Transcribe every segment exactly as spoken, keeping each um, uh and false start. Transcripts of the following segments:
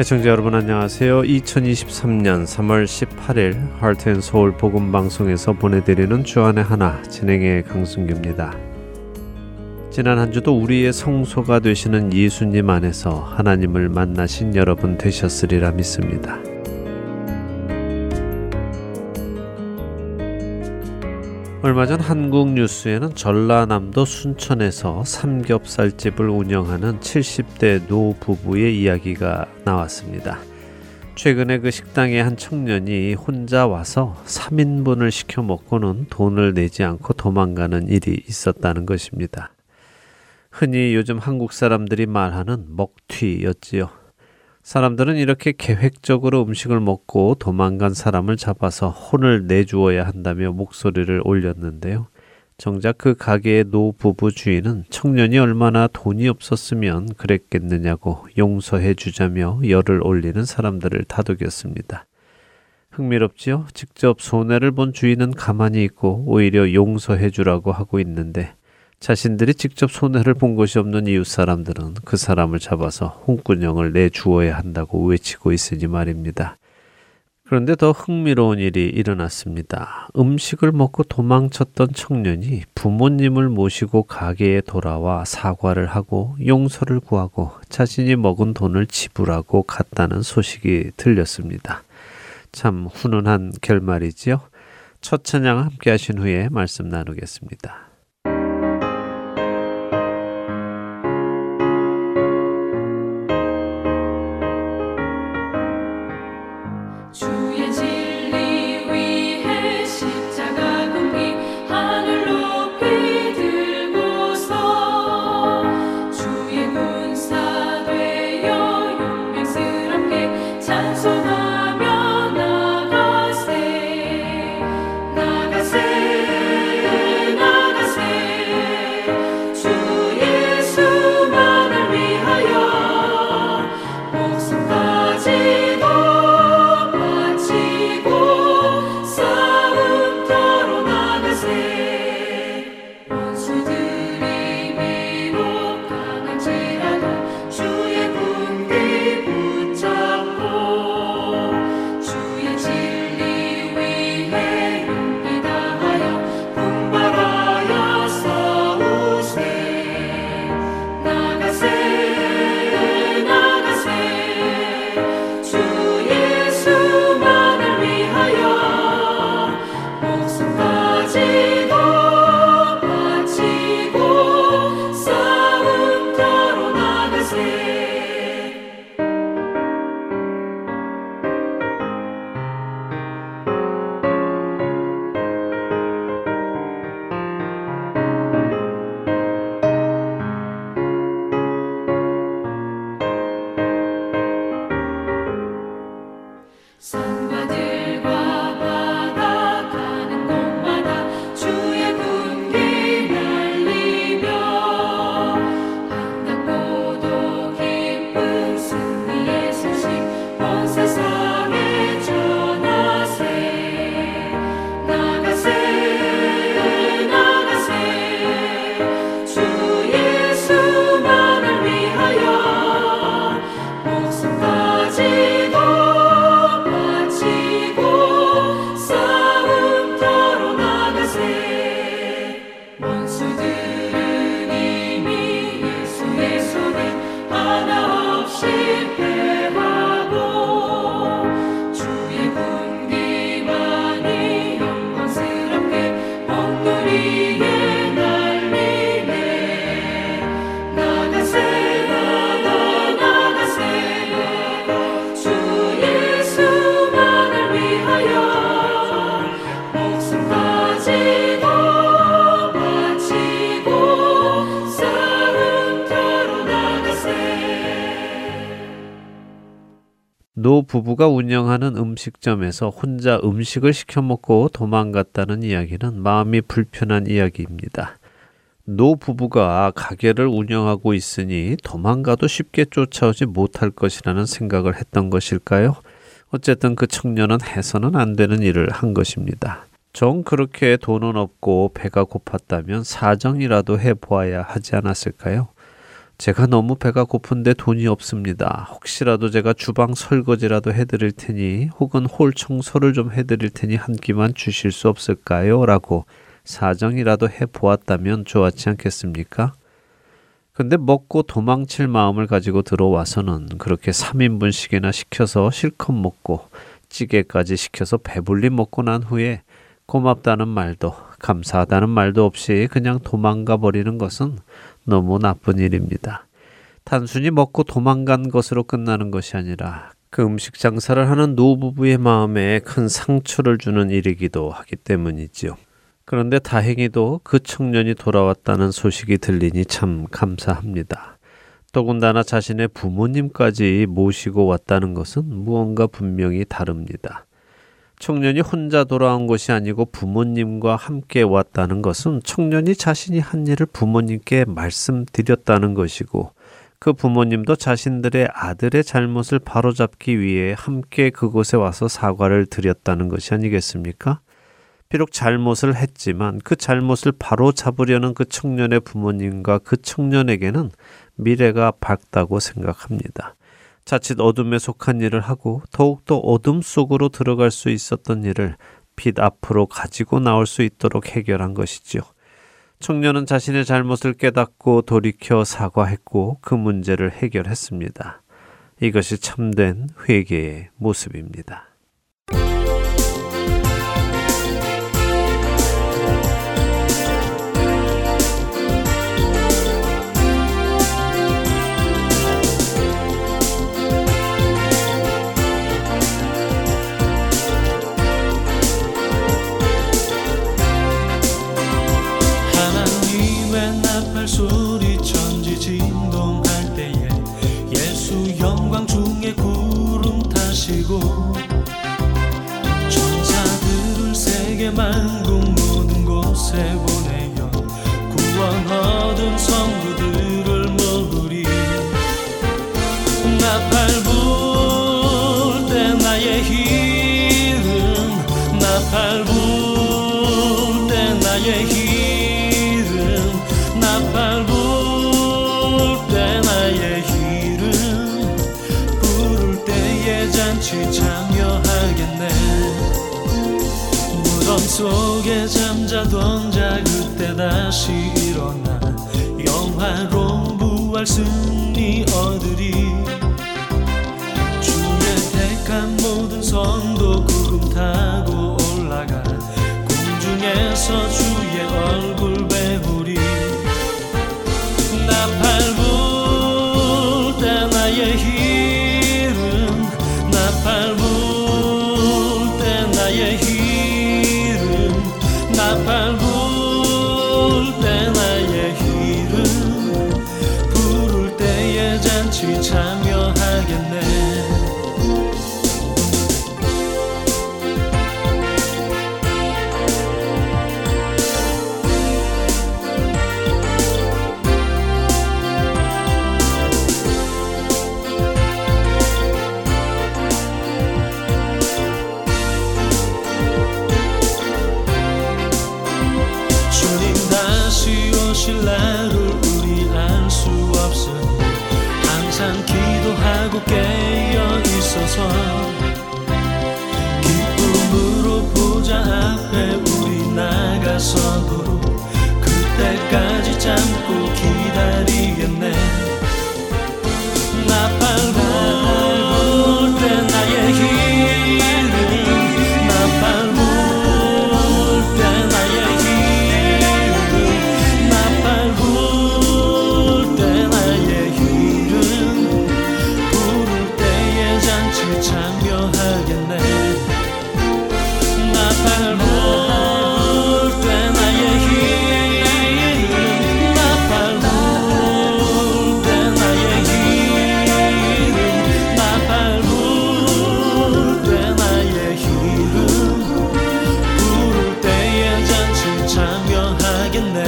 시청자 여러분 안녕하세요. 이천이십삼년 삼월 십팔일 하트앤소울 복음방송에서 보내드리는 주 안에 하나 진행의 강승규입니다. 지난 한 주도 우리의 성소가 되시는 예수님 안에서 하나님을 만나신 여러분 되셨으리라 믿습니다. 얼마 전 한국 뉴스에는 전라남도 순천에서 삼겹살집을 운영하는 칠십대 노부부의 이야기가 나왔습니다. 최근에 그 식당에 한 청년이 혼자 와서 삼인분을 시켜 먹고는 돈을 내지 않고 도망가는 일이 있었다는 것입니다. 흔히 요즘 한국 사람들이 말하는 먹튀였지요. 사람들은 이렇게 계획적으로 음식을 먹고 도망간 사람을 잡아서 혼을 내주어야 한다며 목소리를 올렸는데요. 정작 그 가게의 노부부 주인은 청년이 얼마나 돈이 없었으면 그랬겠느냐고 용서해 주자며 열을 올리는 사람들을 다독였습니다. 흥미롭지요? 직접 손해를 본 주인은 가만히 있고 오히려 용서해 주라고 하고 있는데 자신들이 직접 손해를 본 것이 없는 이웃 사람들은 그 사람을 잡아서 홍군형을 내주어야 한다고 외치고 있으니 말입니다. 그런데 더 흥미로운 일이 일어났습니다. 음식을 먹고 도망쳤던 청년이 부모님을 모시고 가게에 돌아와 사과를 하고 용서를 구하고 자신이 먹은 돈을 지불하고 갔다는 소식이 들렸습니다. 참 훈훈한 결말이지요. 첫 찬양 함께 하신 후에 말씀 나누겠습니다. 부부가 운영하는 음식점에서 혼자 음식을 시켜 먹고 도망갔다는 이야기는 마음이 불편한 이야기입니다. 노 부부가 가게를 운영하고 있으니 도망가도 쉽게 쫓아오지 못할 것이라는 생각을 했던 것일까요? 어쨌든 그 청년은 해서는 안 되는 일을 한 것입니다. 정 그렇게 돈은 없고 배가 고팠다면 사정이라도 해보아야 하지 않았을까요? 제가 너무 배가 고픈데 돈이 없습니다. 혹시라도 제가 주방 설거지라도 해드릴 테니 혹은 홀 청소를 좀 해드릴 테니 한 끼만 주실 수 없을까요? 라고 사정이라도 해보았다면 좋았지 않겠습니까? 근데 먹고 도망칠 마음을 가지고 들어와서는 그렇게 삼 인분씩이나 시켜서 실컷 먹고 찌개까지 시켜서 배불리 먹고 난 후에 고맙다는 말도 감사하다는 말도 없이 그냥 도망가 버리는 것은 너무 나쁜 일입니다. 단순히 먹고 도망간 것으로 끝나는 것이 아니라 그 음식 장사를 하는 노부부의 마음에 큰 상처를 주는 일이기도 하기 때문이지요. 그런데 다행히도 그 청년이 돌아왔다는 소식이 들리니 참 감사합니다. 더군다나 자신의 부모님까지 모시고 왔다는 것은 무언가 분명히 다릅니다. 청년이 혼자 돌아온 것이 아니고 부모님과 함께 왔다는 것은 청년이 자신이 한 일을 부모님께 말씀드렸다는 것이고 그 부모님도 자신들의 아들의 잘못을 바로잡기 위해 함께 그곳에 와서 사과를 드렸다는 것이 아니겠습니까? 비록 잘못을 했지만 그 잘못을 바로잡으려는 그 청년의 부모님과 그 청년에게는 미래가 밝다고 생각합니다. 자칫 어둠에 속한 일을 하고 더욱더 어둠 속으로 들어갈 수 있었던 일을 빛 앞으로 가지고 나올 수 있도록 해결한 것이지요. 청년은 자신의 잘못을 깨닫고 돌이켜 사과했고 그 문제를 해결했습니다. 이것이 참된 회개의 모습입니다. 천사들을 세계 만국 모든 곳에 보내며 구원 얻은 성부들을 모으리. 나팔 불 때 나의 이름, 나팔 불 때 나의 이름, 나팔 불 때 나의 이름 잔치 참여하겠네. 무덤 속에 잠자던 자 그때 다시 일어나 영화로운 부활 승리 얻으리. 주의 택한 모든 선도 구름 타고 올라가 공중에서 주의 얼굴 배우리. 나팔 불 때 나의 힘 나팔 불 때 나의 이름, 나팔 불 때 나의 이름 부를 때의 잔치 참여하겠네. 신뢰를 우리 알 수 없으니 항상 기도하고 깨어 있어서 기쁨으로 보좌 앞에 우리 나가서도록 그때까지 참고 기다리겠네. 나팔 불 때 나의 이름, 나팔 불 때 나의 참여하겠네. 나팔 불 때 나의 힘, 나팔 불 때 나의 힘, 나팔 불 때 나의 힘 부를 때의 잔치 참여하겠네.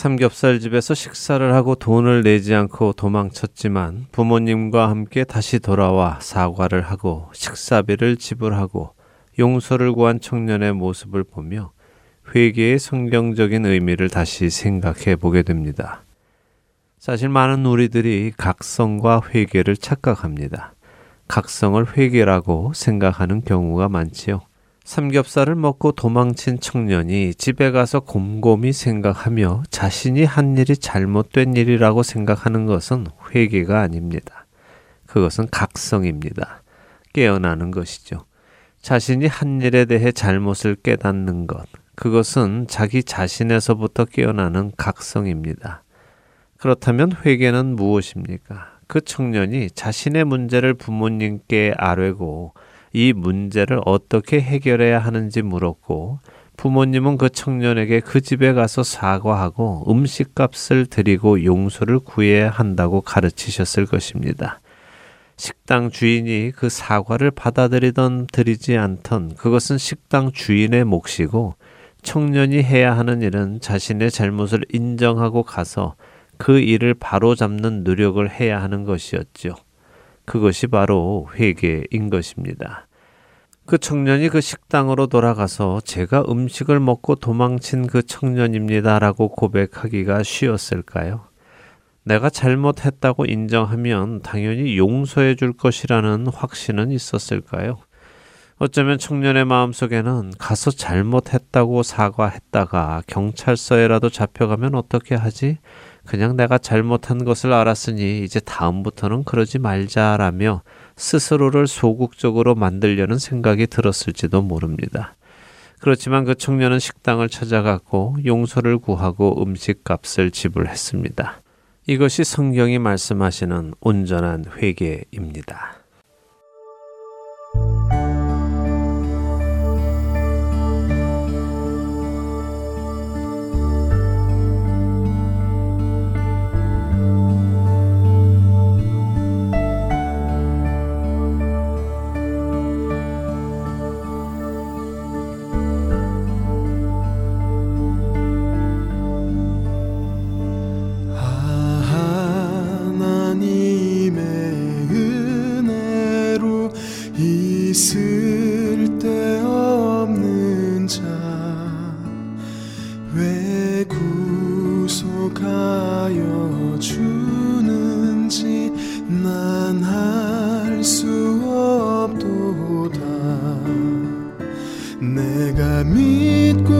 삼겹살집에서 식사를 하고 돈을 내지 않고 도망쳤지만 부모님과 함께 다시 돌아와 사과를 하고 식사비를 지불하고 용서를 구한 청년의 모습을 보며 회개의 성경적인 의미를 다시 생각해 보게 됩니다. 사실 많은 우리들이 각성과 회개를 착각합니다. 각성을 회개라고 생각하는 경우가 많지요. 삼겹살을 먹고 도망친 청년이 집에 가서 곰곰이 생각하며 자신이 한 일이 잘못된 일이라고 생각하는 것은 회개가 아닙니다. 그것은 각성입니다. 깨어나는 것이죠. 자신이 한 일에 대해 잘못을 깨닫는 것, 그것은 자기 자신에서부터 깨어나는 각성입니다. 그렇다면 회개는 무엇입니까? 그 청년이 자신의 문제를 부모님께 아뢰고 이 문제를 어떻게 해결해야 하는지 물었고, 부모님은 그 청년에게 그 집에 가서 사과하고 음식값을 드리고 용서를 구해야 한다고 가르치셨을 것입니다. 식당 주인이 그 사과를 받아들이던 드리지 않던 그것은 식당 주인의 몫이고, 청년이 해야 하는 일은 자신의 잘못을 인정하고 가서 그 일을 바로잡는 노력을 해야 하는 것이었죠. 그것이 바로 회개인 것입니다. 그 청년이 그 식당으로 돌아가서 제가 음식을 먹고 도망친 그 청년입니다라고 고백하기가 쉬웠을까요? 내가 잘못했다고 인정하면 당연히 용서해 줄 것이라는 확신은 있었을까요? 어쩌면 청년의 마음속에는 가서 잘못했다고 사과했다가 경찰서에라도 잡혀가면 어떻게 하지? 그냥 내가 잘못한 것을 알았으니 이제 다음부터는 그러지 말자라며 스스로를 소극적으로 만들려는 생각이 들었을지도 모릅니다. 그렇지만 그 청년은 식당을 찾아갔고 용서를 구하고 음식값을 지불했습니다. 이것이 성경이 말씀하시는 온전한 회개입니다. 내가 믿고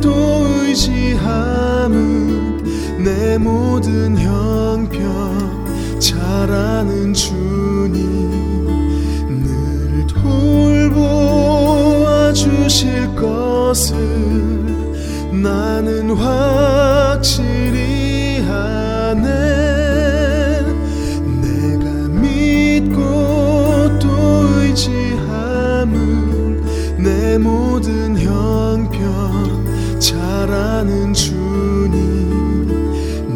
또 의지함은 내 모든 형편 잘 아는 주님, 늘 돌보아 주실 것을 나는 확실히 아네. 내가 믿고 또 의지함을 내 모든 형편 잘 아는 주님,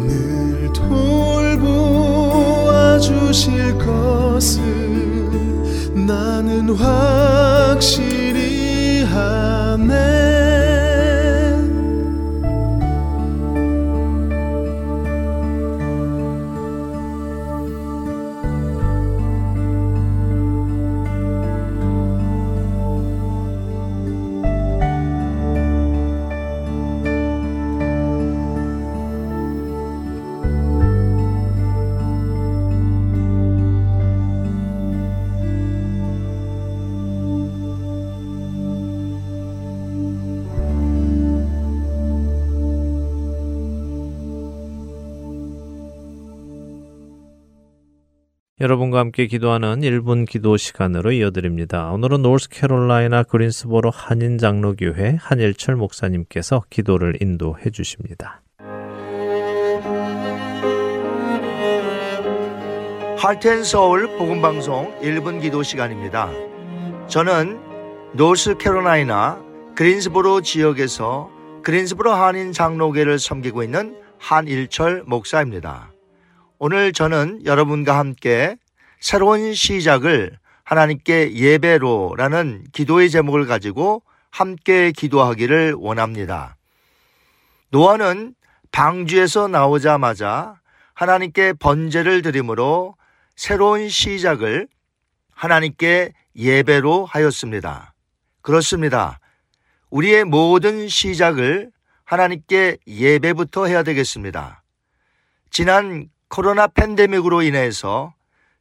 늘 돌보아 주실 것을 나는 확실히 아네. 여러분과 함께 기도하는 일 분 기도 시간으로 이어드립니다. 오늘은 노스캐롤라이나 그린스보로 한인장로교회 한일철 목사님께서 기도를 인도해 주십니다. 하트앤소울 복음방송 일 분 기도 시간입니다. 저는 노스캐롤라이나 그린스보로 지역에서 그린스보로 한인장로교회를 섬기고 있는 한일철 목사입니다. 오늘 저는 여러분과 함께 새로운 시작을 하나님께 예배로라는 기도의 제목을 가지고 함께 기도하기를 원합니다. 노아는 방주에서 나오자마자 하나님께 번제를 드림으로 새로운 시작을 하나님께 예배로 하였습니다. 그렇습니다. 우리의 모든 시작을 하나님께 예배부터 해야 되겠습니다. 지난 코로나 팬데믹으로 인해서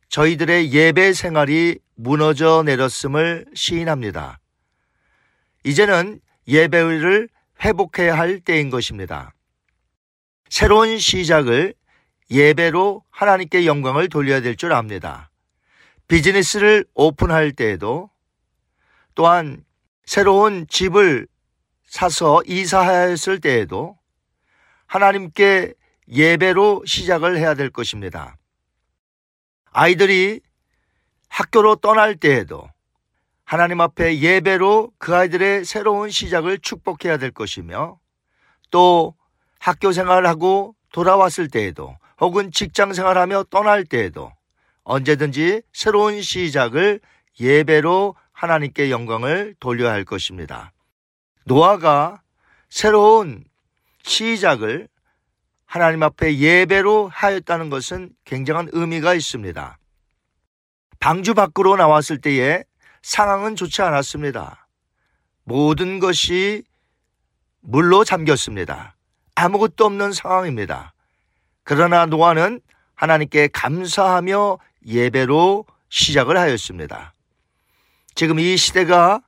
저희들의 예배 생활이 무너져 내렸음을 시인합니다. 이제는 예배를 회복해야 할 때인 것입니다. 새로운 시작을 예배로 하나님께 영광을 돌려야 될 줄 압니다. 비즈니스를 오픈할 때에도, 또한 새로운 집을 사서 이사했을 때에도 하나님께 예배로 시작을 해야 될 것입니다. 아이들이 학교로 떠날 때에도 하나님 앞에 예배로 그 아이들의 새로운 시작을 축복해야 될 것이며, 또 학교 생활하고 돌아왔을 때에도 혹은 직장 생활하며 떠날 때에도 언제든지 새로운 시작을 예배로 하나님께 영광을 돌려야 할 것입니다. 노아가 새로운 시작을 하나님 앞에 예배로 하였다는 것은 굉장한 의미가 있습니다. 방주 밖으로 나왔을 때에 상황은 좋지 않았습니다. 모든 것이 물로 잠겼습니다. 아무것도 없는 상황입니다. 그러나 노아는 하나님께 감사하며 예배로 시작을 하였습니다. 지금 이 시대가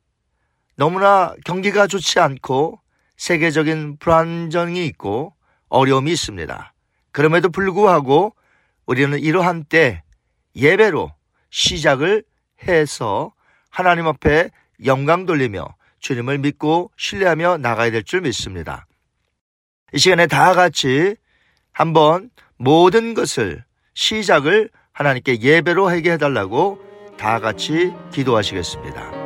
너무나 경기가 좋지 않고 세계적인 불안정이 있고 어려움이 있습니다. 그럼에도 불구하고 우리는 이러한 때 예배로 시작을 해서 하나님 앞에 영광 돌리며 주님을 믿고 신뢰하며 나가야 될 줄 믿습니다. 이 시간에 다 같이 한번 모든 것을 시작을 하나님께 예배로 하게 해달라고 다 같이 기도하시겠습니다.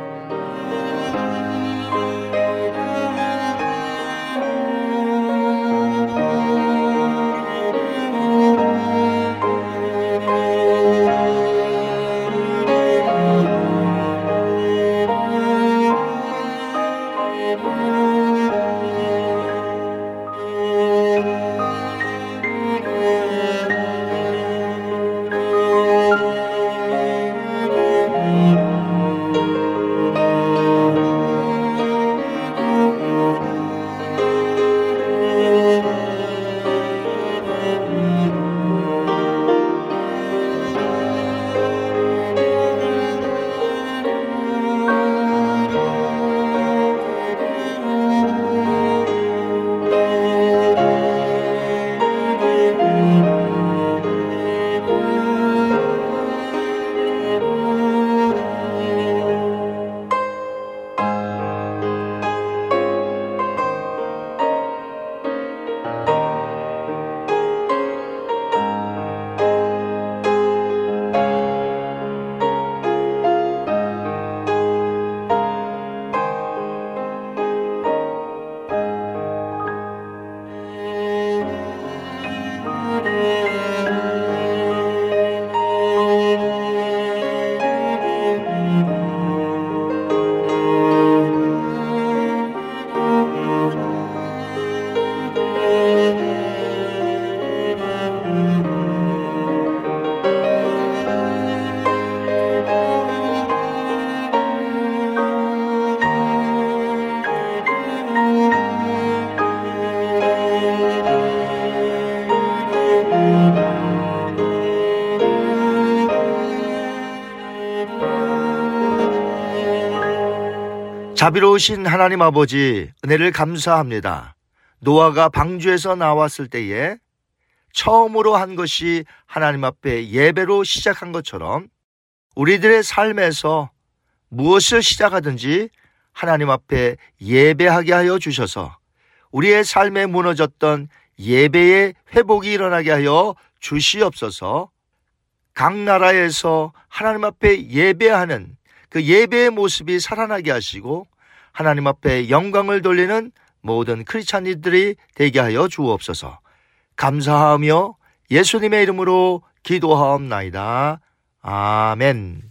자비로우신 하나님 아버지, 은혜를 감사합니다. 노아가 방주에서 나왔을 때에 처음으로 한 것이 하나님 앞에 예배로 시작한 것처럼 우리들의 삶에서 무엇을 시작하든지 하나님 앞에 예배하게 하여 주셔서 우리의 삶에 무너졌던 예배의 회복이 일어나게 하여 주시옵소서. 각 나라에서 하나님 앞에 예배하는 그 예배의 모습이 살아나게 하시고 하나님 앞에 영광을 돌리는 모든 크리스찬이들이 되게 하여 주옵소서. 감사하며 예수님의 이름으로 기도하옵나이다. 아멘.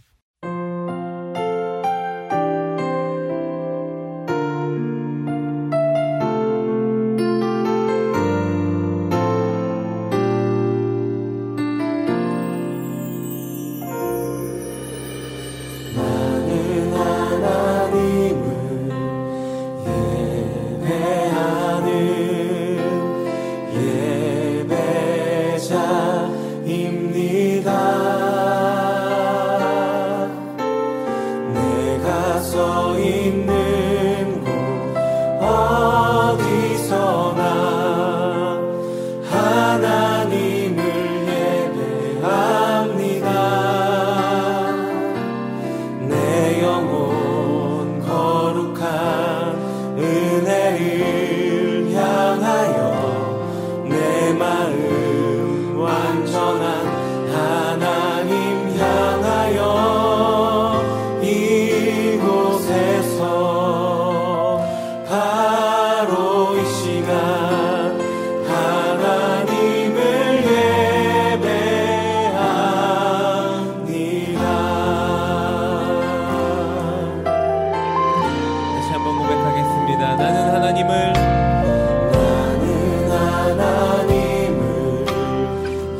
하나님을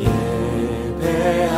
예배합니다.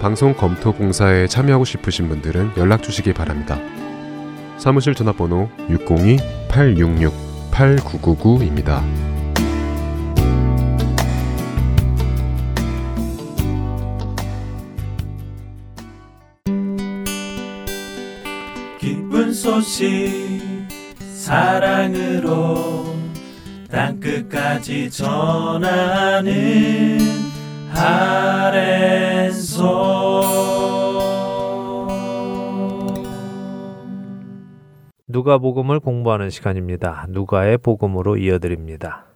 방송 검토 봉사에 참여하고 싶으신 분들은 연락주시기 바랍니다. 사무실 전화번호 육공이 팔육육 팔구구구입니다. 기쁜 소식 사랑으로 땅끝까지 전하는 하트앤소울. 누가복음을 공부하는 시간입니다. 누가의 복음으로 이어드립니다.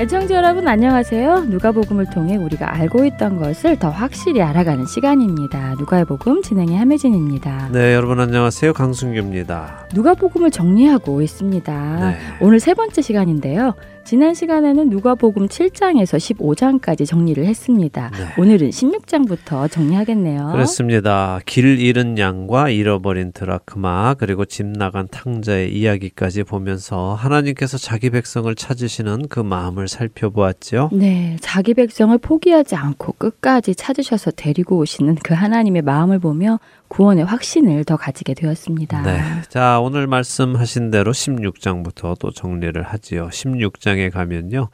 애청자 여러분 안녕하세요. 누가복음을 통해 우리가 알고 있던 것을 더 확실히 알아가는 시간입니다. 누가의 복음 진행의 함혜진입니다. 네, 여러분 안녕하세요. 강승규입니다. 누가복음을 정리하고 있습니다. 네. 오늘 세 번째 시간인데요. 지난 시간에는 누가복음 칠 장에서 십오 장까지 정리를 했습니다. 네. 오늘은 십육 장부터 정리하겠네요. 그렇습니다. 길 잃은 양과 잃어버린 드라크마 그리고 집 나간 탕자의 이야기까지 보면서 하나님께서 자기 백성을 찾으시는 그 마음을 살펴보았죠. 네. 자기 백성을 포기하지 않고 끝까지 찾으셔서 데리고 오시는 그 하나님의 마음을 보며 구원의 확신을 더 가지게 되었습니다. 네, 자 오늘 말씀하신 대로 십육 장부터 또 정리를 하지요. 십육 장에 가면요.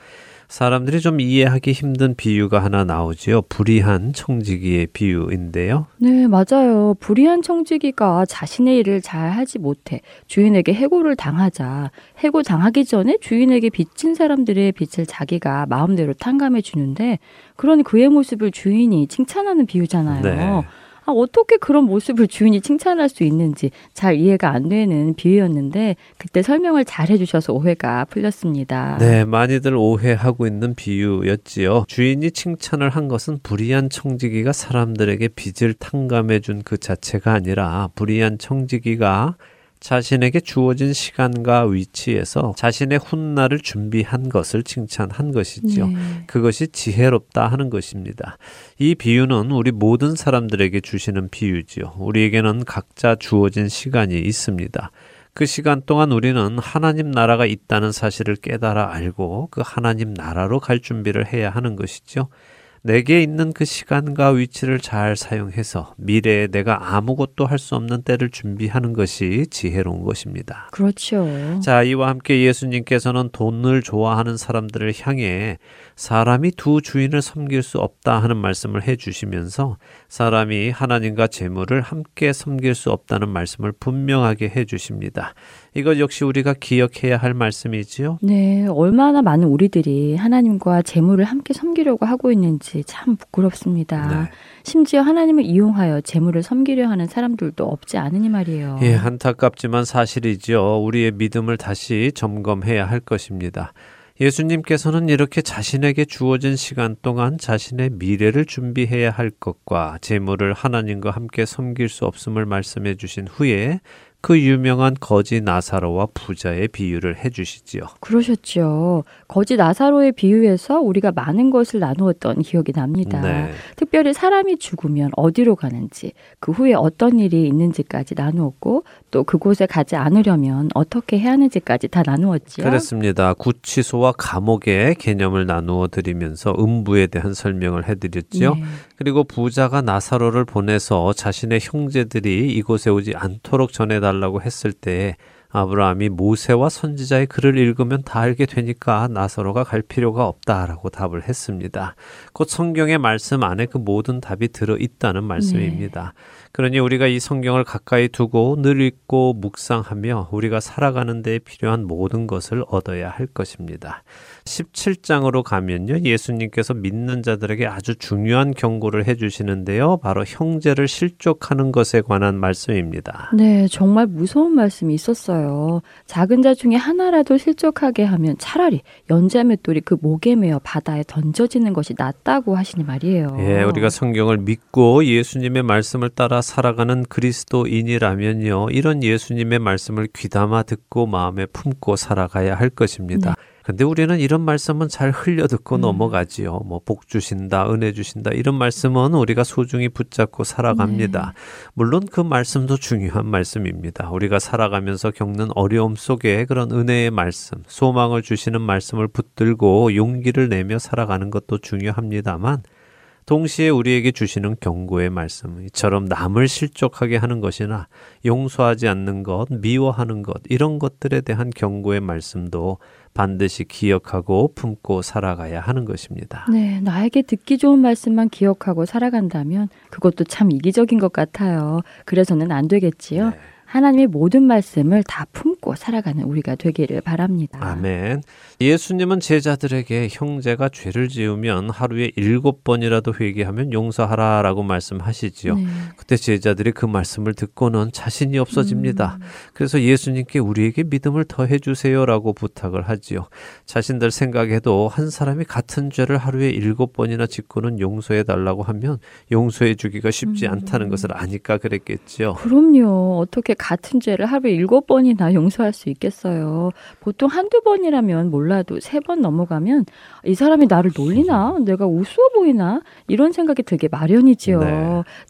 사람들이 좀 이해하기 힘든 비유가 하나 나오지요. 불의한 청지기의 비유인데요. 네, 맞아요. 불의한 청지기가 자신의 일을 잘 하지 못해 주인에게 해고를 당하자 해고 당하기 전에 주인에게 빚진 사람들의 빚을 자기가 마음대로 탕감해 주는데 그런 그의 모습을 주인이 칭찬하는 비유잖아요. 네. 아, 어떻게 그런 모습을 주인이 칭찬할 수 있는지 잘 이해가 안 되는 비유였는데 그때 설명을 잘 해주셔서 오해가 풀렸습니다. 네, 많이들 오해하고 있는 비유였지요. 주인이 칭찬을 한 것은 불의한 청지기가 사람들에게 빚을 탕감해 준 그 자체가 아니라 불의한 청지기가 자신에게 주어진 시간과 위치에서 자신의 훗날을 준비한 것을 칭찬한 것이지요. 네. 그것이 지혜롭다 하는 것입니다. 이 비유는 우리 모든 사람들에게 주시는 비유지요. 우리에게는 각자 주어진 시간이 있습니다. 그 시간 동안 우리는 하나님 나라가 있다는 사실을 깨달아 알고 그 하나님 나라로 갈 준비를 해야 하는 것이지요. 내게 있는 그 시간과 위치를 잘 사용해서 미래에 내가 아무것도 할 수 없는 때를 준비하는 것이 지혜로운 것입니다. 그렇죠. 자, 이와 함께 예수님께서는 돈을 좋아하는 사람들을 향해 사람이 두 주인을 섬길 수 없다 하는 말씀을 해주시면서 사람이 하나님과 재물을 함께 섬길 수 없다는 말씀을 분명하게 해주십니다. 이것 역시 우리가 기억해야 할 말씀이지요. 네, 얼마나 많은 우리들이 하나님과 재물을 함께 섬기려고 하고 있는지 참 부끄럽습니다. 네. 심지어 하나님을 이용하여 재물을 섬기려 하는 사람들도 없지 않으니 말이에요. 예, 안타깝지만 사실이지요. 우리의 믿음을 다시 점검해야 할 것입니다. 예수님께서는 이렇게 자신에게 주어진 시간 동안 자신의 미래를 준비해야 할 것과 재물을 하나님과 함께 섬길 수 없음을 말씀해 주신 후에 그 유명한 거지 나사로와 부자의 비유를 해주시지요. 그러셨죠. 거지 나사로의 비유에서 우리가 많은 것을 나누었던 기억이 납니다. 네. 특별히 사람이 죽으면 어디로 가는지, 그 후에 어떤 일이 있는지까지 나누었고 또 그곳에 가지 않으려면 어떻게 해야 하는지까지 다 나누었지요. 그렇습니다. 구치소와 감옥의 개념을 나누어 드리면서 음부에 대한 설명을 해드렸지요. 네. 그리고 부자가 나사로를 보내서 자신의 형제들이 이곳에 오지 않도록 전해달라 라고 했을 때 아브라함이 모세와 선지자의 글을 읽으면 다 알게 되니까 나사로가 갈 필요가 없다라고 답을 했습니다. 곧 성경의 말씀 안에 그 모든 답이 들어있다는 말씀입니다. 네. 그러니 우리가 이 성경을 가까이 두고 늘 읽고 묵상하며 우리가 살아가는 데 필요한 모든 것을 얻어야 할 것입니다. 십칠 장으로 가면요. 예수님께서 믿는 자들에게 아주 중요한 경고를 해주시는데요. 바로 형제를 실족하는 것에 관한 말씀입니다. 네, 정말 무서운 말씀이 있었어요. 있어요. 작은 자 중에 하나라도 실족하게 하면 차라리 연자맷돌이 그 목에 매어 바다에 던져지는 것이 낫다고 하시니 말이에요. 예, 우리가 성경을 믿고 예수님의 말씀을 따라 살아가는 그리스도인이라면요, 이런 예수님의 말씀을 귀담아 듣고 마음에 품고 살아가야 할 것입니다. 네. 근데 우리는 이런 말씀은 잘 흘려듣고 음. 넘어가지요. 뭐 복 주신다, 은혜 주신다, 이런 말씀은 우리가 소중히 붙잡고 살아갑니다. 네. 물론 그 말씀도 중요한 말씀입니다. 우리가 살아가면서 겪는 어려움 속에 그런 은혜의 말씀, 소망을 주시는 말씀을 붙들고 용기를 내며 살아가는 것도 중요합니다만, 동시에 우리에게 주시는 경고의 말씀, 이처럼 남을 실족하게 하는 것이나 용서하지 않는 것, 미워하는 것, 이런 것들에 대한 경고의 말씀도 반드시 기억하고 품고 살아가야 하는 것입니다. 네, 나에게 듣기 좋은 말씀만 기억하고 살아간다면 그것도 참 이기적인 것 같아요. 그래서는 안 되겠지요. 네. 하나님의 모든 말씀을 다 품고 살아가는 우리가 되기를 바랍니다. 아멘. 예수님은 제자들에게 형제가 죄를 지으면 하루에 일곱 번이라도 회개하면 용서하라라고 말씀하시지요. 네. 그때 제자들이 그 말씀을 듣고는 자신이 없어집니다. 음. 그래서 예수님께 우리에게 믿음을 더해 주세요라고 부탁을 하지요. 자신들 생각에도 한 사람이 같은 죄를 하루에 일곱 번이나 짓고는 용서해 달라고 하면 용서해 주기가 쉽지 음. 않다는 것을 아니까 그랬겠지요. 그럼요. 어떻게 같은 죄를 하루에 일곱 번이나 용서할 수 있겠어요. 보통 한두 번이라면 몰라도 세 번 넘어가면 이 사람이 나를 놀리나? 내가 우스워 보이나? 이런 생각이 되게 마련이지요. 네.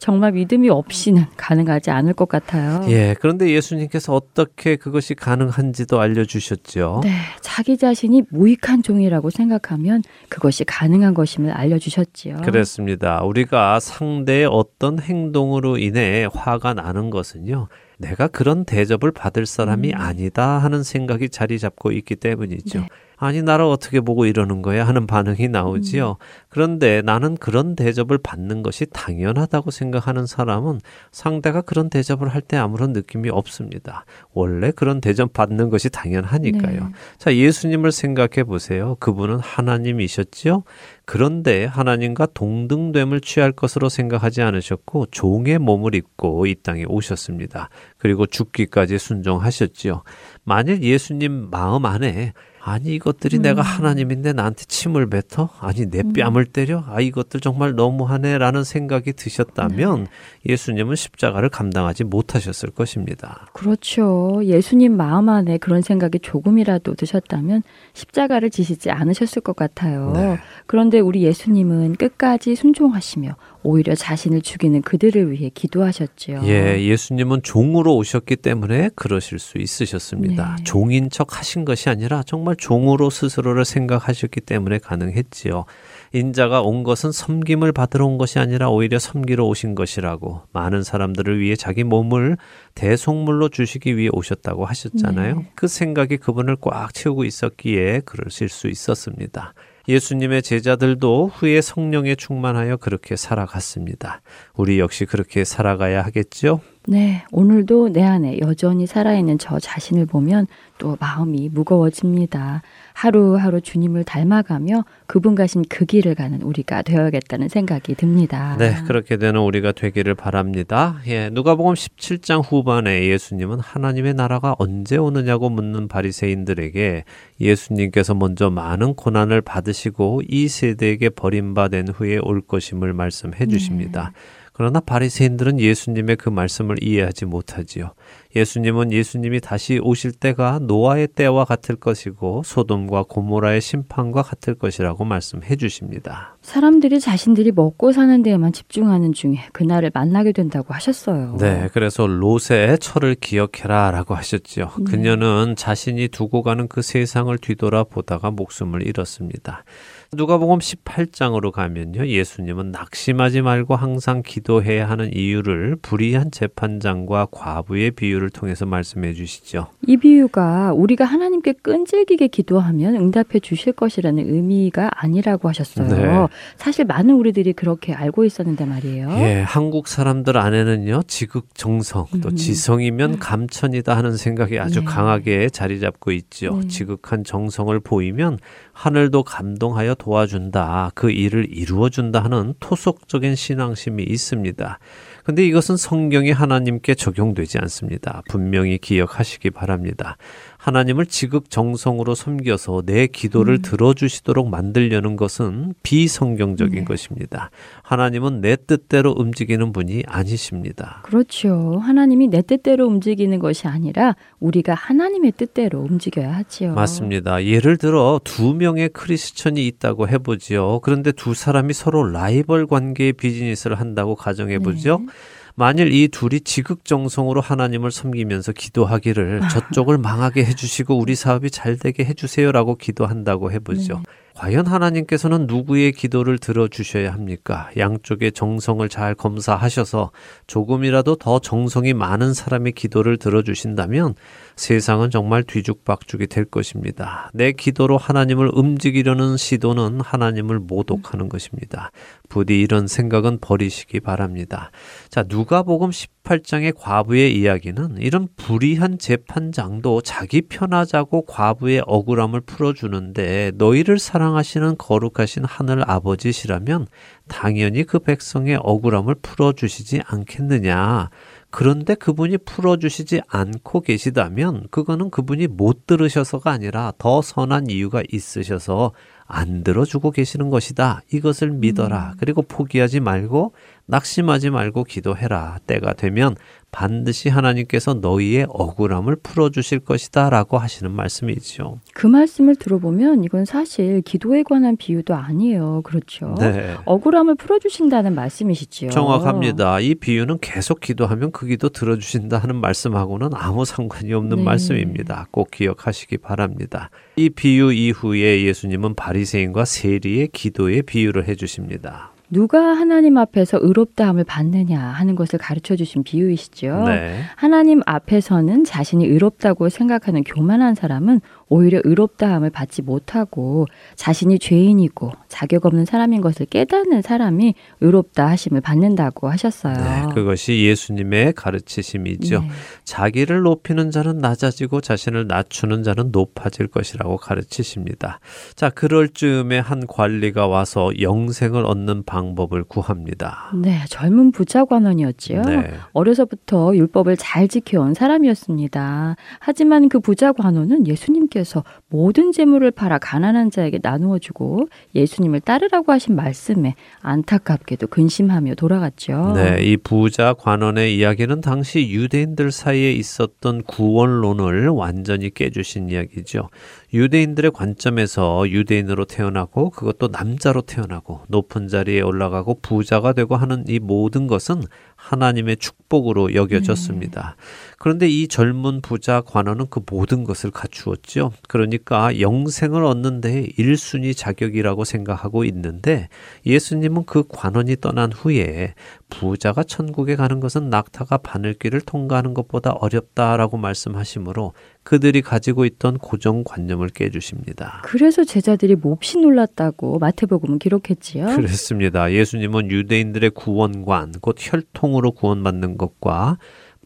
정말 믿음이 없이는 가능하지 않을 것 같아요. 예, 그런데 예수님께서 어떻게 그것이 가능한지도 알려주셨죠. 네, 자기 자신이 무익한 종이라고 생각하면 그것이 가능한 것임을 알려주셨지요. 그렇습니다. 우리가 상대의 어떤 행동으로 인해 화가 나는 것은요, 내가 그런 대접을 받을 사람이 음. 아니다 하는 생각이 자리 잡고 있기 때문이죠. 네. 아니, 나를 어떻게 보고 이러는 거야 하는 반응이 나오지요. 음. 그런데 나는 그런 대접을 받는 것이 당연하다고 생각하는 사람은 상대가 그런 대접을 할 때 아무런 느낌이 없습니다. 원래 그런 대접 받는 것이 당연하니까요. 네. 자, 예수님을 생각해 보세요. 그분은 하나님이셨지요. 그런데 하나님과 동등됨을 취할 것으로 생각하지 않으셨고 종의 몸을 입고 이 땅에 오셨습니다. 그리고 죽기까지 순종하셨지요. 만일 예수님 마음 안에 아니, 이것들이 음. 내가 하나님인데 나한테 침을 뱉어? 아니, 내 뺨을 때려? 아, 이것들 정말 너무하네 라는 생각이 드셨다면 예수님은 십자가를 감당하지 못하셨을 것입니다. 그렇죠. 예수님 마음 안에 그런 생각이 조금이라도 드셨다면 십자가를 지시지 않으셨을 것 같아요. 네. 그런데 우리 예수님은 끝까지 순종하시며 오히려 자신을 죽이는 그들을 위해 기도하셨지요. 예, 예수님은 종으로 오셨기 때문에 그러실 수 있으셨습니다. 네. 종인 척 하신 것이 아니라 정말 종으로 스스로를 생각하셨기 때문에 가능했지요. 인자가 온 것은 섬김을 받으러 온 것이 아니라 오히려 섬기러 오신 것이라고, 많은 사람들을 위해 자기 몸을 대속물로 주시기 위해 오셨다고 하셨잖아요. 네. 그 생각이 그분을 꽉 채우고 있었기에 그러실 수 있었습니다. 예수님의 제자들도 후에 성령에 충만하여 그렇게 살아갔습니다. 우리 역시 그렇게 살아가야 하겠죠? 네, 오늘도 내 안에 여전히 살아있는 저 자신을 보면 또 마음이 무거워집니다. 하루하루 주님을 닮아가며 그분 가신 그 길을 가는 우리가 되어야겠다는 생각이 듭니다. 네, 그렇게 되는 우리가 되기를 바랍니다. 예, 누가복음 십칠 장 후반에 예수님은 하나님의 나라가 언제 오느냐고 묻는 바리새인들에게 예수님께서 먼저 많은 고난을 받으시고 이 세대에게 버림받은 후에 올 것임을 말씀해 주십니다. 네. 그러나 바리새인들은 예수님의 그 말씀을 이해하지 못하지요. 예수님은 예수님이 다시 오실 때가 노아의 때와 같을 것이고 소돔과 고모라의 심판과 같을 것이라고 말씀해 주십니다. 사람들이 자신들이 먹고 사는 데에만 집중하는 중에 그날을 만나게 된다고 하셨어요. 네, 그래서 롯의 철을 기억해라 라고 하셨지요. 네. 그녀는 자신이 두고 가는 그 세상을 뒤돌아보다가 목숨을 잃었습니다. 누가복음 십팔 장으로 가면요, 예수님은 낙심하지 말고 항상 기도해야 하는 이유를 불의한 재판장과 과부의 비유를 통해서 말씀해 주시죠. 이 비유가 우리가 하나님께 끈질기게 기도하면 응답해 주실 것이라는 의미가 아니라고 하셨어요. 네. 사실 많은 우리들이 그렇게 알고 있었는데 말이에요. 예, 한국 사람들 안에는요, 지극정성, 또 음. 지성이면 감천이다 하는 생각이 아주 네. 강하게 자리 잡고 있죠. 네. 지극한 정성을 보이면 하늘도 감동하여 도와준다, 그 일을 이루어준다 하는 토속적인 신앙심이 있습니다. 근데 이것은 성경이 하나님께 적용되지 않습니다. 분명히 기억하시기 바랍니다. 하나님을 지극정성으로 섬겨서 내 기도를 음. 들어주시도록 만들려는 것은 비성경적인 네. 것입니다. 하나님은 내 뜻대로 움직이는 분이 아니십니다. 그렇죠. 하나님이 내 뜻대로 움직이는 것이 아니라 우리가 하나님의 뜻대로 움직여야 하지요. 맞습니다. 예를 들어 두 명의 크리스천이 있다고 해보지요. 그런데 두 사람이 서로 라이벌 관계의 비즈니스를 한다고 가정해보죠. 네. 만일 이 둘이 지극정성으로 하나님을 섬기면서 기도하기를 저쪽을 망하게 해주시고 우리 사업이 잘되게 해주세요라고 기도한다고 해보죠. 네. 과연 하나님께서는 누구의 기도를 들어주셔야 합니까? 양쪽의 정성을 잘 검사하셔서 조금이라도 더 정성이 많은 사람의 기도를 들어주신다면 세상은 정말 뒤죽박죽이 될 것입니다. 내 기도로 하나님을 움직이려는 시도는 하나님을 모독하는 것입니다. 부디 이런 생각은 버리시기 바랍니다. 자, 누가복음 십팔 장의 과부의 이야기는 이런 불의한 재판장도 자기 편하자고 과부의 억울함을 풀어주는데 너희를 사랑하는 사랑하시는 거룩하신 하늘 아버지시라면 당연히 그 백성의 억울함을 풀어주시지 않겠느냐. 그런데 그분이 풀어주시지 않고 계시다면 그거는 그분이 못 들으셔서가 아니라 더 선한 이유가 있으셔서 안 들어주고 계시는 것이다. 이것을 믿어라. 그리고 포기하지 말고 낙심하지 말고 기도해라. 때가 되면 반드시 하나님께서 너희의 억울함을 풀어주실 것이다 라고 하시는 말씀이죠. 그 말씀을 들어보면 이건 사실 기도에 관한 비유도 아니에요. 그렇죠. 네. 억울함을 풀어주신다는 말씀이시지요. 정확합니다. 이 비유는 계속 기도하면 그 기도 들어주신다 하는 말씀하고는 아무 상관이 없는 네. 말씀입니다. 꼭 기억하시기 바랍니다. 이 비유 이후에 예수님은 바리새인과 세리의 기도의 비유를 해주십니다. 누가 하나님 앞에서 의롭다함을 받느냐 하는 것을 가르쳐 주신 비유이시죠. 네. 하나님 앞에서는 자신이 의롭다고 생각하는 교만한 사람은 오히려 의롭다함을 받지 못하고 자신이 죄인이고 자격 없는 사람인 것을 깨닫는 사람이 의롭다 하심을 받는다고 하셨어요. 네, 그것이 예수님의 가르치심이죠. 네. 자기를 높이는 자는 낮아지고 자신을 낮추는 자는 높아질 것이라고 가르치십니다. 자, 그럴 즈음에 한 관리가 와서 영생을 얻는 방법을 구합니다. 네, 젊은 부자 관원이었지요. 네. 어려서부터 율법을 잘 지켜온 사람이었습니다. 하지만 그 부자 관원은 예수님께 께서 모든 재물을 팔아 가난한 자에게 나누어주고 예수님을 따르라고 하신 말씀에 안타깝게도 근심하며 돌아갔죠. 네, 이 부자 관원의 이야기는 당시 유대인들 사이에 있었던 구원론을 완전히 깨주신 이야기죠. 유대인들의 관점에서 유대인으로 태어나고 그것도 남자로 태어나고 높은 자리에 올라가고 부자가 되고 하는 이 모든 것은 하나님의 축복으로 여겨졌습니다. 네. 그런데 이 젊은 부자 관원은 그 모든 것을 갖추었죠. 그러니까 영생을 얻는 데 일순위 자격이라고 생각하고 있는데 예수님은 그 관원이 떠난 후에 부자가 천국에 가는 것은 낙타가 바늘길을 통과하는 것보다 어렵다라고 말씀하시므로 그들이 가지고 있던 고정관념을 깨주십니다. 그래서 제자들이 몹시 놀랐다고 마태복음은 기록했지요. 그렇습니다. 예수님은 유대인들의 구원관, 곧 혈통으로 구원받는 것과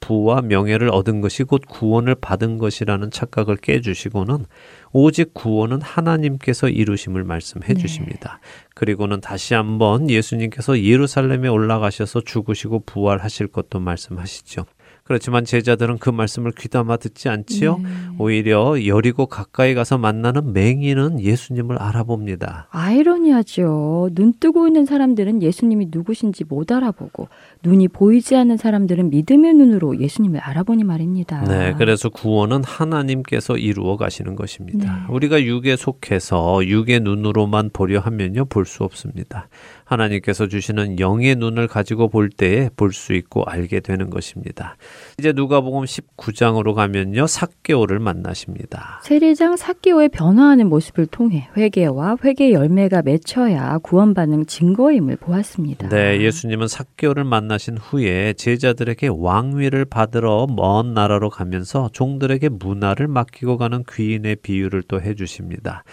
부와 명예를 얻은 것이 곧 구원을 받은 것이라는 착각을 깨주시고는 오직 구원은 하나님께서 이루심을 말씀해 네. 주십니다. 그리고는 다시 한번 예수님께서 예루살렘에 올라가셔서 죽으시고 부활하실 것도 말씀하시죠. 그렇지만 제자들은 그 말씀을 귀담아 듣지 않지요. 네. 오히려 여리고 가까이 가서 만나는 맹인은 예수님을 알아봅니다. 아이러니하죠. 눈 뜨고 있는 사람들은 예수님이 누구신지 못 알아보고 눈이 보이지 않는 사람들은 믿음의 눈으로 예수님을 알아보니 말입니다. 네, 그래서 구원은 하나님께서 이루어 가시는 것입니다. 네. 우리가 육에 속해서 육의 눈으로만 보려 하면요, 볼 수 없습니다. 하나님께서 주시는 영의 눈을 가지고 볼 때에 볼 수 있고 알게 되는 것입니다. 이제 누가복음 십구 장으로 가면요. 삭개오를 만나십니다. 세례장 삭개오의 변화하는 모습을 통해 회개와 회개의 열매가 맺혀야 구원받는 증거임을 보았습니다. 네, 예수님은 삭개오를 만나신 후에 제자들에게 왕위를 받으러 먼 나라로 가면서 종들에게 문화를 맡기고 가는 귀인의 비유를 또 해주십니다.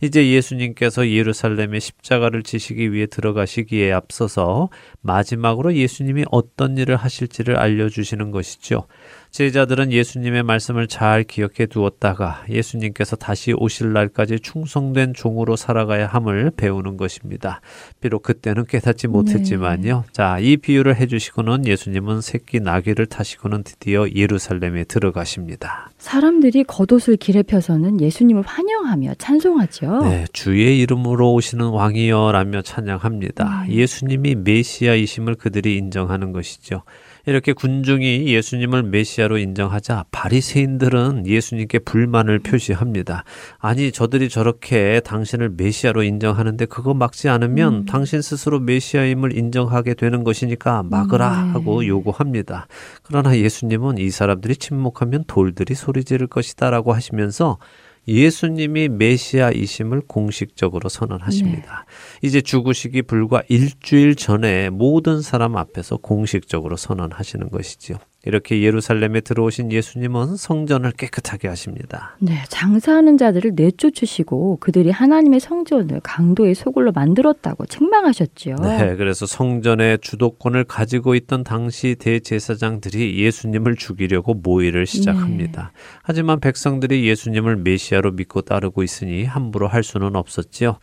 이제 예수님께서 예루살렘의 십자가를 지시기 위해 들어가시기에 앞서서 마지막으로 예수님이 어떤 일을 하실지를 알려주시는 것이죠. 제자들은 예수님의 말씀을 잘 기억해 두었다가 예수님께서 다시 오실 날까지 충성된 종으로 살아가야 함을 배우는 것입니다. 비록 그때는 깨닫지 못했지만요. 네. 자, 이 비유를 해주시고는 예수님은 새끼 나귀를 타시고는 드디어 예루살렘에 들어가십니다. 사람들이 겉옷을 길에 펴서는 예수님을 환영하며 찬송하죠. 네, 주의 이름으로 오시는 왕이여 라며 찬양합니다. 네. 예수님이 메시아이심을 그들이 인정하는 것이죠. 이렇게 군중이 예수님을 메시아로 인정하자 바리새인들은 예수님께 불만을 표시합니다. 아니, 저들이 저렇게 당신을 메시아로 인정하는데 그거 막지 않으면 음. 당신 스스로 메시아임을 인정하게 되는 것이니까 막으라 음. 하고 요구합니다. 그러나 예수님은 이 사람들이 침묵하면 돌들이 소리지를 것이다 라고 하시면서 예수님이 메시아이심을 공식적으로 선언하십니다. 네. 이제 죽으시기 불과 일주일 전에 모든 사람 앞에서 공식적으로 선언하시는 것이지요. 이렇게 예루살렘에 들어오신 예수님은 성전을 깨끗하게 하십니다. 네, 장사하는 자들을 내쫓으시고 그들이 하나님의 성전을 강도의 소굴로 만들었다고 책망하셨지요. 네, 그래서 성전의 주도권을 가지고 있던 당시 대제사장들이 예수님을 죽이려고 모의를 시작합니다. 네. 하지만 백성들이 예수님을 메시아로 믿고 따르고 있으니 함부로 할 수는 없었지요.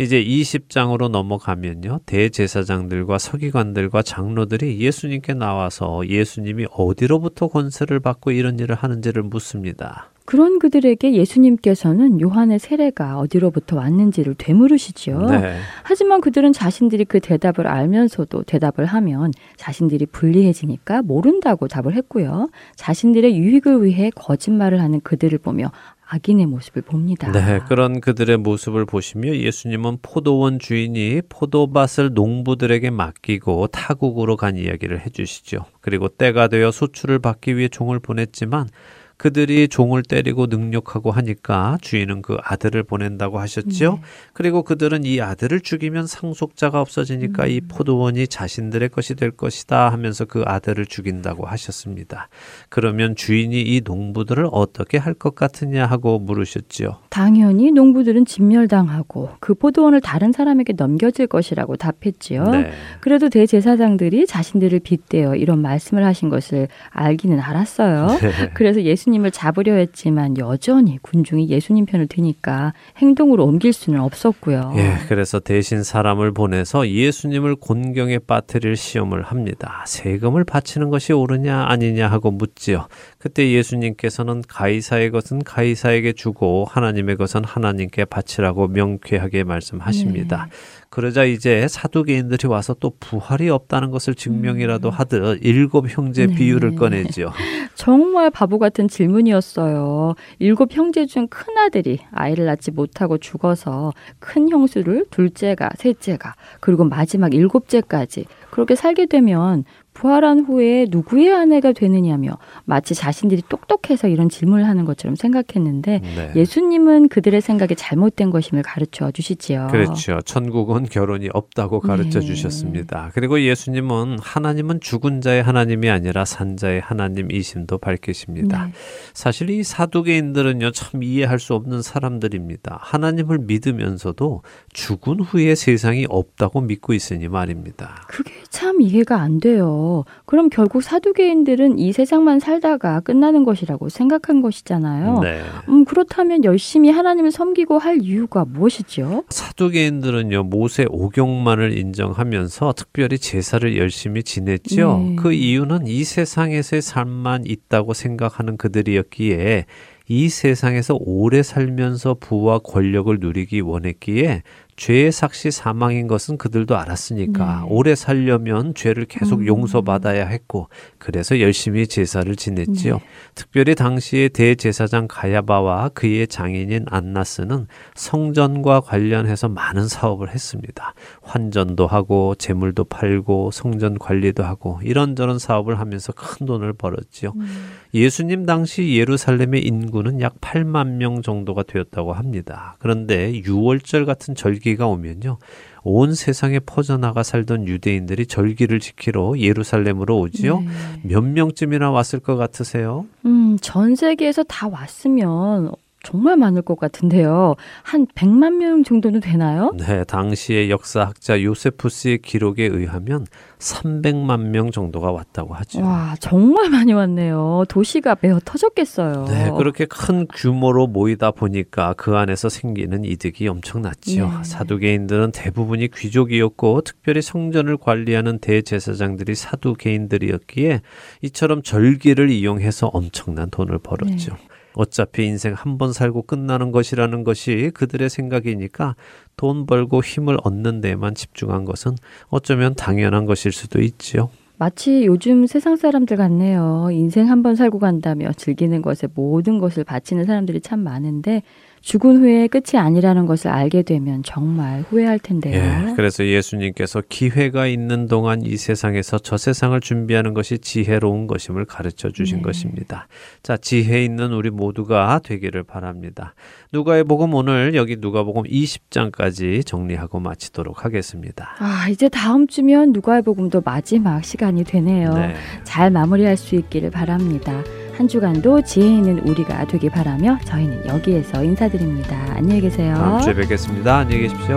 이제 이십 장으로 넘어가면요. 대제사장들과 서기관들과 장로들이 예수님께 나와서 예수님이 어디로부터 권세를 받고 이런 일을 하는지를 묻습니다. 그런 그들에게 예수님께서는 요한의 세례가 어디로부터 왔는지를 되물으시지요. 네. 하지만 그들은 자신들이 그 대답을 알면서도 대답을 하면 자신들이 불리해지니까 모른다고 답을 했고요. 자신들의 유익을 위해 거짓말을 하는 그들을 보며 악인의 모습을 봅니다. 네, 그런 그들의 모습을 보시며 예수님은 포도원 주인이 포도밭을 농부들에게 맡기고 타국으로 간 이야기를 해주시죠. 그리고 때가 되어 소출을 받기 위해 종을 보냈지만 그들이 종을 때리고 능욕하고 하니까 주인은 그 아들을 보낸다고 하셨지요. 네. 그리고 그들은 이 아들을 죽이면 상속자가 없어지니까 음. 이 포도원이 자신들의 것이 될 것이다 하면서 그 아들을 죽인다고 하셨습니다. 그러면 주인이 이 농부들을 어떻게 할 것 같으냐 하고 물으셨지요. 당연히 농부들은 진멸당하고 그 포도원을 다른 사람에게 넘겨질 것이라고 답했지요. 네. 그래도 대제사장들이 자신들을 빗대어 이런 말씀을 하신 것을 알기는 알았어요. 네. 그래서 예수 예수님을 잡으려 했지만 여전히 군중이 예수님 편을 드니까 행동으로 옮길 수는 없었고요. 예, 그래서 대신 사람을 보내서 예수님을 곤경에 빠뜨릴 시험을 합니다. 세금을 바치는 것이 옳으냐 아니냐 하고 묻지요. 그때 예수님께서는 가이사의 것은 가이사에게 주고 하나님의 것은 하나님께 바치라고 명쾌하게 말씀하십니다. 네. 그러자 이제 사두개인들이 와서 또 부활이 없다는 것을 증명이라도 하듯 일곱 형제 네. 비유를 꺼내지요. 정말 바보 같은 질문이었어요. 일곱 형제 중 큰아들이 아이를 낳지 못하고 죽어서 큰 형수를 둘째가, 셋째가, 그리고 마지막 일곱째까지 그렇게 살게 되면 부활한 후에 누구의 아내가 되느냐며 마치 자신들이 똑똑해서 이런 질문을 하는 것처럼 생각했는데 네. 예수님은 그들의 생각이 잘못된 것임을 가르쳐 주시지요. 그렇죠. 천국은 결혼이 없다고 가르쳐 네. 주셨습니다. 그리고 예수님은 하나님은 죽은 자의 하나님이 아니라 산 자의 하나님이심도 밝히십니다. 네. 사실 이 사두개인들은요 참 이해할 수 없는 사람들입니다. 하나님을 믿으면서도 죽은 후에 세상이 없다고 믿고 있으니 말입니다. 그게 참 이해가 안 돼요. 그럼 결국 사두개인들은 이 세상만 살다가 끝나는 것이라고 생각한 것이잖아요. 네. 음, 그렇다면 열심히 하나님을 섬기고 할 이유가 무엇이죠? 사두개인들은요 모세 오경만을 인정하면서 특별히 제사를 열심히 지냈죠. 네. 그 이유는 이 세상에서의 삶만 있다고 생각하는 그들이었기에 이 세상에서 오래 살면서 부와 권력을 누리기 원했기에 죄의 삭시 사망인 것은 그들도 알았으니까 네. 오래 살려면 죄를 계속 음. 용서받아야 했고 그래서 열심히 제사를 지냈지요. 네. 특별히 당시의 대제사장 가야바와 그의 장인인 안나스는 성전과 관련해서 많은 사업을 했습니다. 환전도 하고 재물도 팔고 성전 관리도 하고 이런저런 사업을 하면서 큰 돈을 벌었지요. 음. 예수님 당시 예루살렘의 인구는 약 팔만 명 정도가 되었다고 합니다. 그런데 유월절 같은 절기 기가 오면요. 온 세상에 퍼져나가 살던 유대인들이 절기를 지키러 예루살렘으로 오지요. 네. 몇 명쯤이나 왔을 것 같으세요? 음, 전 세계에서 다 왔으면 정말 많을 것 같은데요. 한 백만 명 정도는 되나요? 네, 당시의 역사학자 요세푸스의 기록에 의하면 삼백만 명 정도가 왔다고 하죠. 와, 정말 많이 왔네요. 도시가 메어 터졌겠어요. 네, 그렇게 큰 규모로 모이다 보니까 그 안에서 생기는 이득이 엄청났죠. 네. 사두개인들은 대부분이 귀족이었고 특별히 성전을 관리하는 대제사장들이 사두개인들이었기에 이처럼 절기를 이용해서 엄청난 돈을 벌었죠. 네. 어차피 인생 한 번 살고 끝나는 것이라는 것이 그들의 생각이니까 돈 벌고 힘을 얻는 데만 집중한 것은 어쩌면 당연한 것일 수도 있지요. 마치 요즘 세상 사람들 같네요. 인생 한 번 살고 간다며 즐기는 것에 모든 것을 바치는 사람들이 참 많은데 죽은 후에 끝이 아니라는 것을 알게 되면 정말 후회할 텐데요. 예, 그래서 예수님께서 기회가 있는 동안 이 세상에서 저 세상을 준비하는 것이 지혜로운 것임을 가르쳐 주신 네. 것입니다. 자, 지혜 있는 우리 모두가 되기를 바랍니다. 누가의 복음 오늘 여기 누가복음 이십 장까지 정리하고 마치도록 하겠습니다. 아, 이제 다음 주면 누가의 복음도 마지막 시간이 되네요. 네. 잘 마무리할 수 있기를 바랍니다. 한 주간도 지혜 있는 우리가 되길 바라며 저희는 여기에서 인사드립니다. 안녕히 계세요. 다음 주에 뵙겠습니다. 안녕히 계십시오.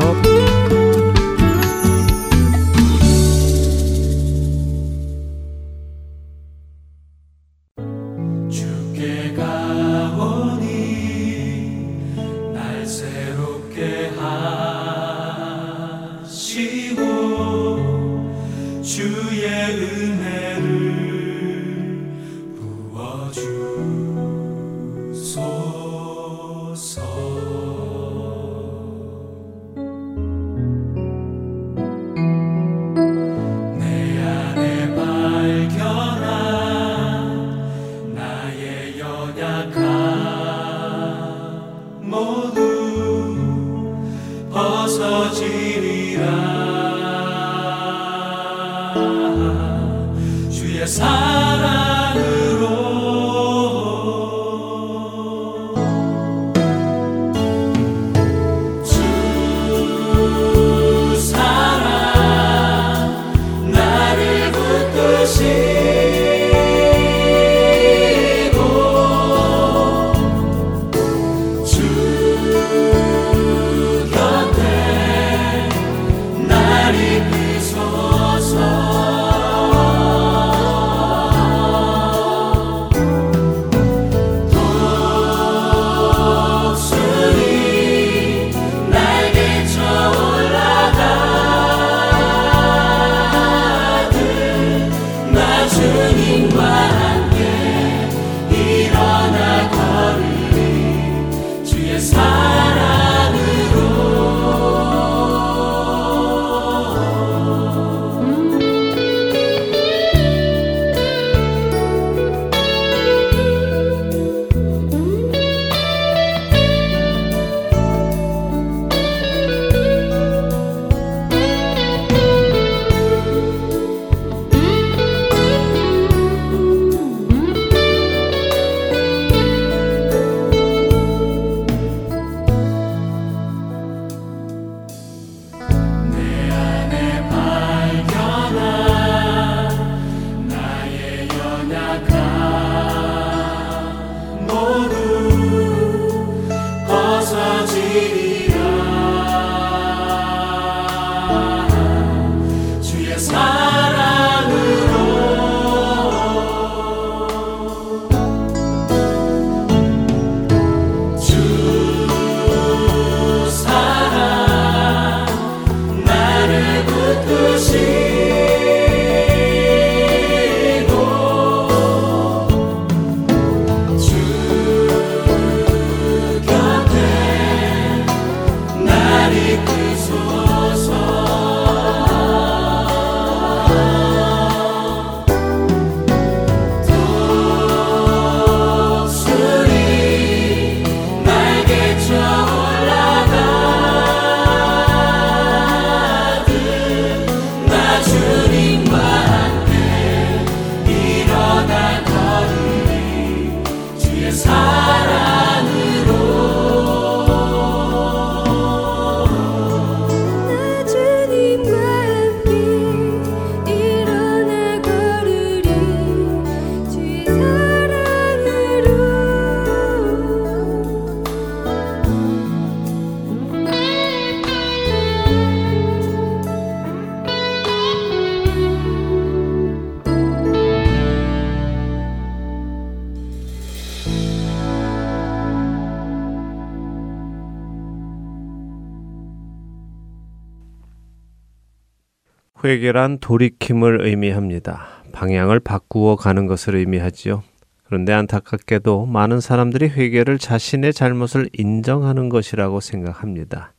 회개란 돌이킴을 의미합니다. 방향을 바꾸어 가는 것을 의미하지요. 그런데 안타깝게도 많은 사람들이 회개를 자신의 잘못을 인정하는 것이라고 생각합니다.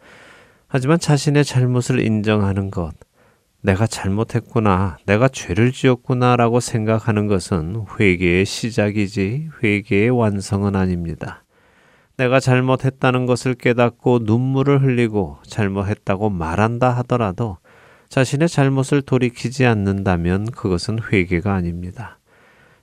하지만 자신의 잘못을 인정하는 것, 내가 잘못했구나, 내가 죄를 지었구나 라고 생각하는 것은 회개의 시작이지 회개의 완성은 아닙니다. 내가 잘못했다는 것을 깨닫고 눈물을 흘리고 잘못했다고 말한다 하더라도 자신의 잘못을 돌이키지 않는다면 그것은 회개가 아닙니다.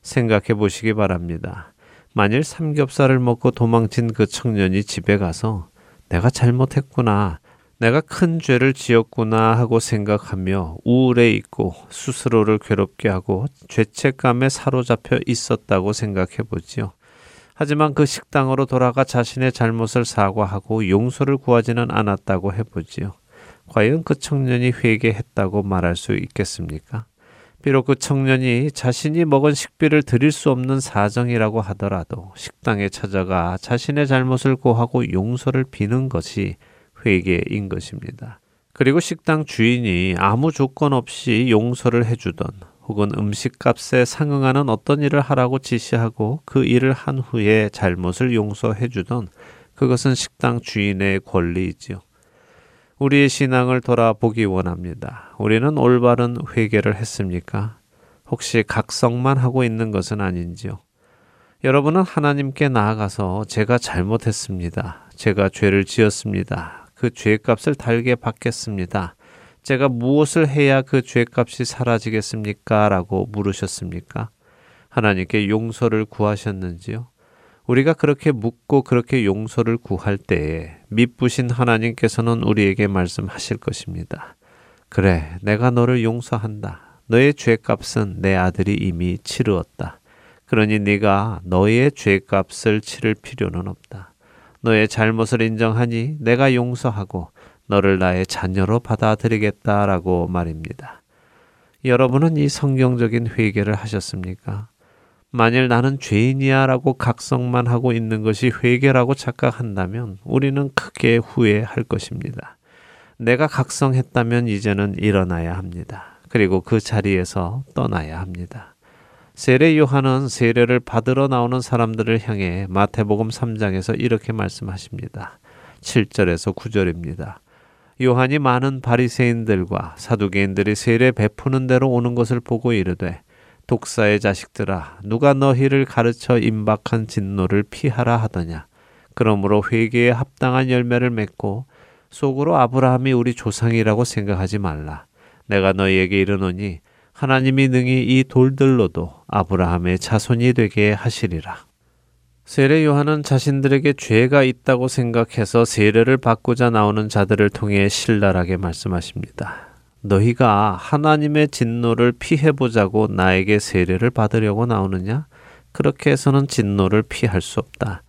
생각해 보시기 바랍니다. 만일 삼겹살을 먹고 도망친 그 청년이 집에 가서 내가 잘못했구나, 내가 큰 죄를 지었구나 하고 생각하며 우울해 있고 스스로를 괴롭게 하고 죄책감에 사로잡혀 있었다고 생각해 보지요. 하지만 그 식당으로 돌아가 자신의 잘못을 사과하고 용서를 구하지는 않았다고 해보지요. 과연 그 청년이 회개했다고 말할 수 있겠습니까? 비록 그 청년이 자신이 먹은 식비를 드릴 수 없는 사정이라고 하더라도 식당에 찾아가 자신의 잘못을 고하고 용서를 비는 것이 회개인 것입니다. 그리고 식당 주인이 아무 조건 없이 용서를 해주던 혹은 음식값에 상응하는 어떤 일을 하라고 지시하고 그 일을 한 후에 잘못을 용서해주던 그것은 식당 주인의 권리이지요. 우리의 신앙을 돌아보기 원합니다. 우리는 올바른 회개를 했습니까? 혹시 각성만 하고 있는 것은 아닌지요? 여러분은 하나님께 나아가서 제가 잘못했습니다. 제가 죄를 지었습니다. 그 죄값을 달게 받겠습니다. 제가 무엇을 해야 그 죄값이 사라지겠습니까? 라고 물으셨습니까? 하나님께 용서를 구하셨는지요? 우리가 그렇게 묻고 그렇게 용서를 구할 때에 미쁘신 하나님께서는 우리에게 말씀하실 것입니다. 그래, 내가 너를 용서한다. 너의 죄값은 내 아들이 이미 치르었다. 그러니 네가 너의 죄값을 치를 필요는 없다. 너의 잘못을 인정하니 내가 용서하고 너를 나의 자녀로 받아들이겠다라고 말입니다. 여러분은 이 성경적인 회개를 하셨습니까? 만일 나는 죄인이야 라고 각성만 하고 있는 것이 회개라고 착각한다면 우리는 크게 후회할 것입니다. 내가 각성했다면 이제는 일어나야 합니다. 그리고 그 자리에서 떠나야 합니다. 세례 요한은 세례를 받으러 나오는 사람들을 향해 마태복음 삼 장에서 이렇게 말씀하십니다. 칠 절에서 구 절입니다. 요한이 많은 바리새인들과 사두개인들이 세례 베푸는 대로 오는 것을 보고 이르되 독사의 자식들아, 누가 너희를 가르쳐 임박한 진노를 피하라 하더냐. 그러므로 회개에 합당한 열매를 맺고 속으로 아브라함이 우리 조상이라고 생각하지 말라. 내가 너희에게 이르노니 하나님이 능히 이 돌들로도 아브라함의 자손이 되게 하시리라. 세례 요한은 자신들에게 죄가 있다고 생각해서 세례를 받고자 나오는 자들을 통해 신랄하게 말씀하십니다. 너희가 하나님의 진노를 피해보자고 나에게 세례를 받으려고 나오느냐? 그렇게 해서는 진노를 피할 수 없다.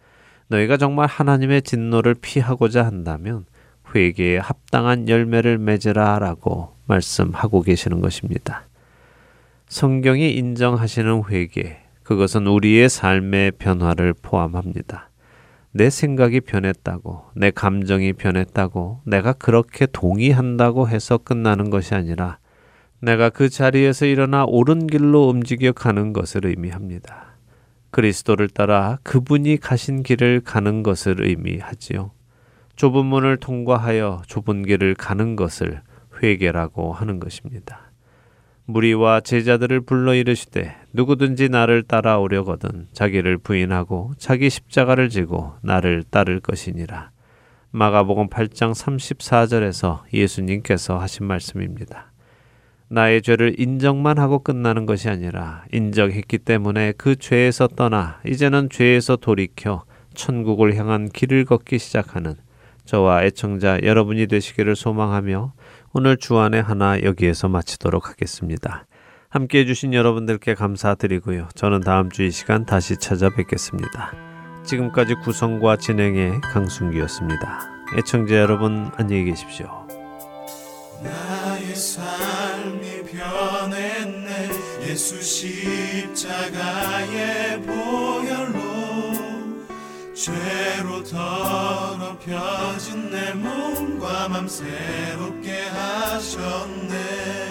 너희가 정말 하나님의 진노를 피하고자 한다면 회개에 합당한 열매를 맺으라 라고 말씀하고 계시는 것입니다. 성경이 인정하시는 회개, 그것은 우리의 삶의 변화를 포함합니다. 내 생각이 변했다고, 내 감정이 변했다고, 내가 그렇게 동의한다고 해서 끝나는 것이 아니라 내가 그 자리에서 일어나 옳은 길로 움직여 가는 것을 의미합니다. 그리스도를 따라 그분이 가신 길을 가는 것을 의미하지요. 좁은 문을 통과하여 좁은 길을 가는 것을 회개라고 하는 것입니다. 무리와 제자들을 불러 이르시되 누구든지 나를 따라오려거든 자기를 부인하고 자기 십자가를 지고 나를 따를 것이니라. 마가복음 팔 장 삼십사 절에서 예수님께서 하신 말씀입니다. 나의 죄를 인정만 하고 끝나는 것이 아니라 인정했기 때문에 그 죄에서 떠나 이제는 죄에서 돌이켜 천국을 향한 길을 걷기 시작하는 저와 애청자 여러분이 되시기를 소망하며 오늘 주 안에 하나 여기에서 마치도록 하겠습니다. 함께해 주신 여러분들께 감사드리고요. 저는 다음 주 이 시간 다시 찾아뵙겠습니다. 지금까지 구성과 진행의 강순기였습니다. 애청자 여러분 안녕히 계십시오. 나의 삶이 변했네 예수 십자가의 보혈로 죄로 더럽혀진 내 몸과 맘 새롭게 하셨네.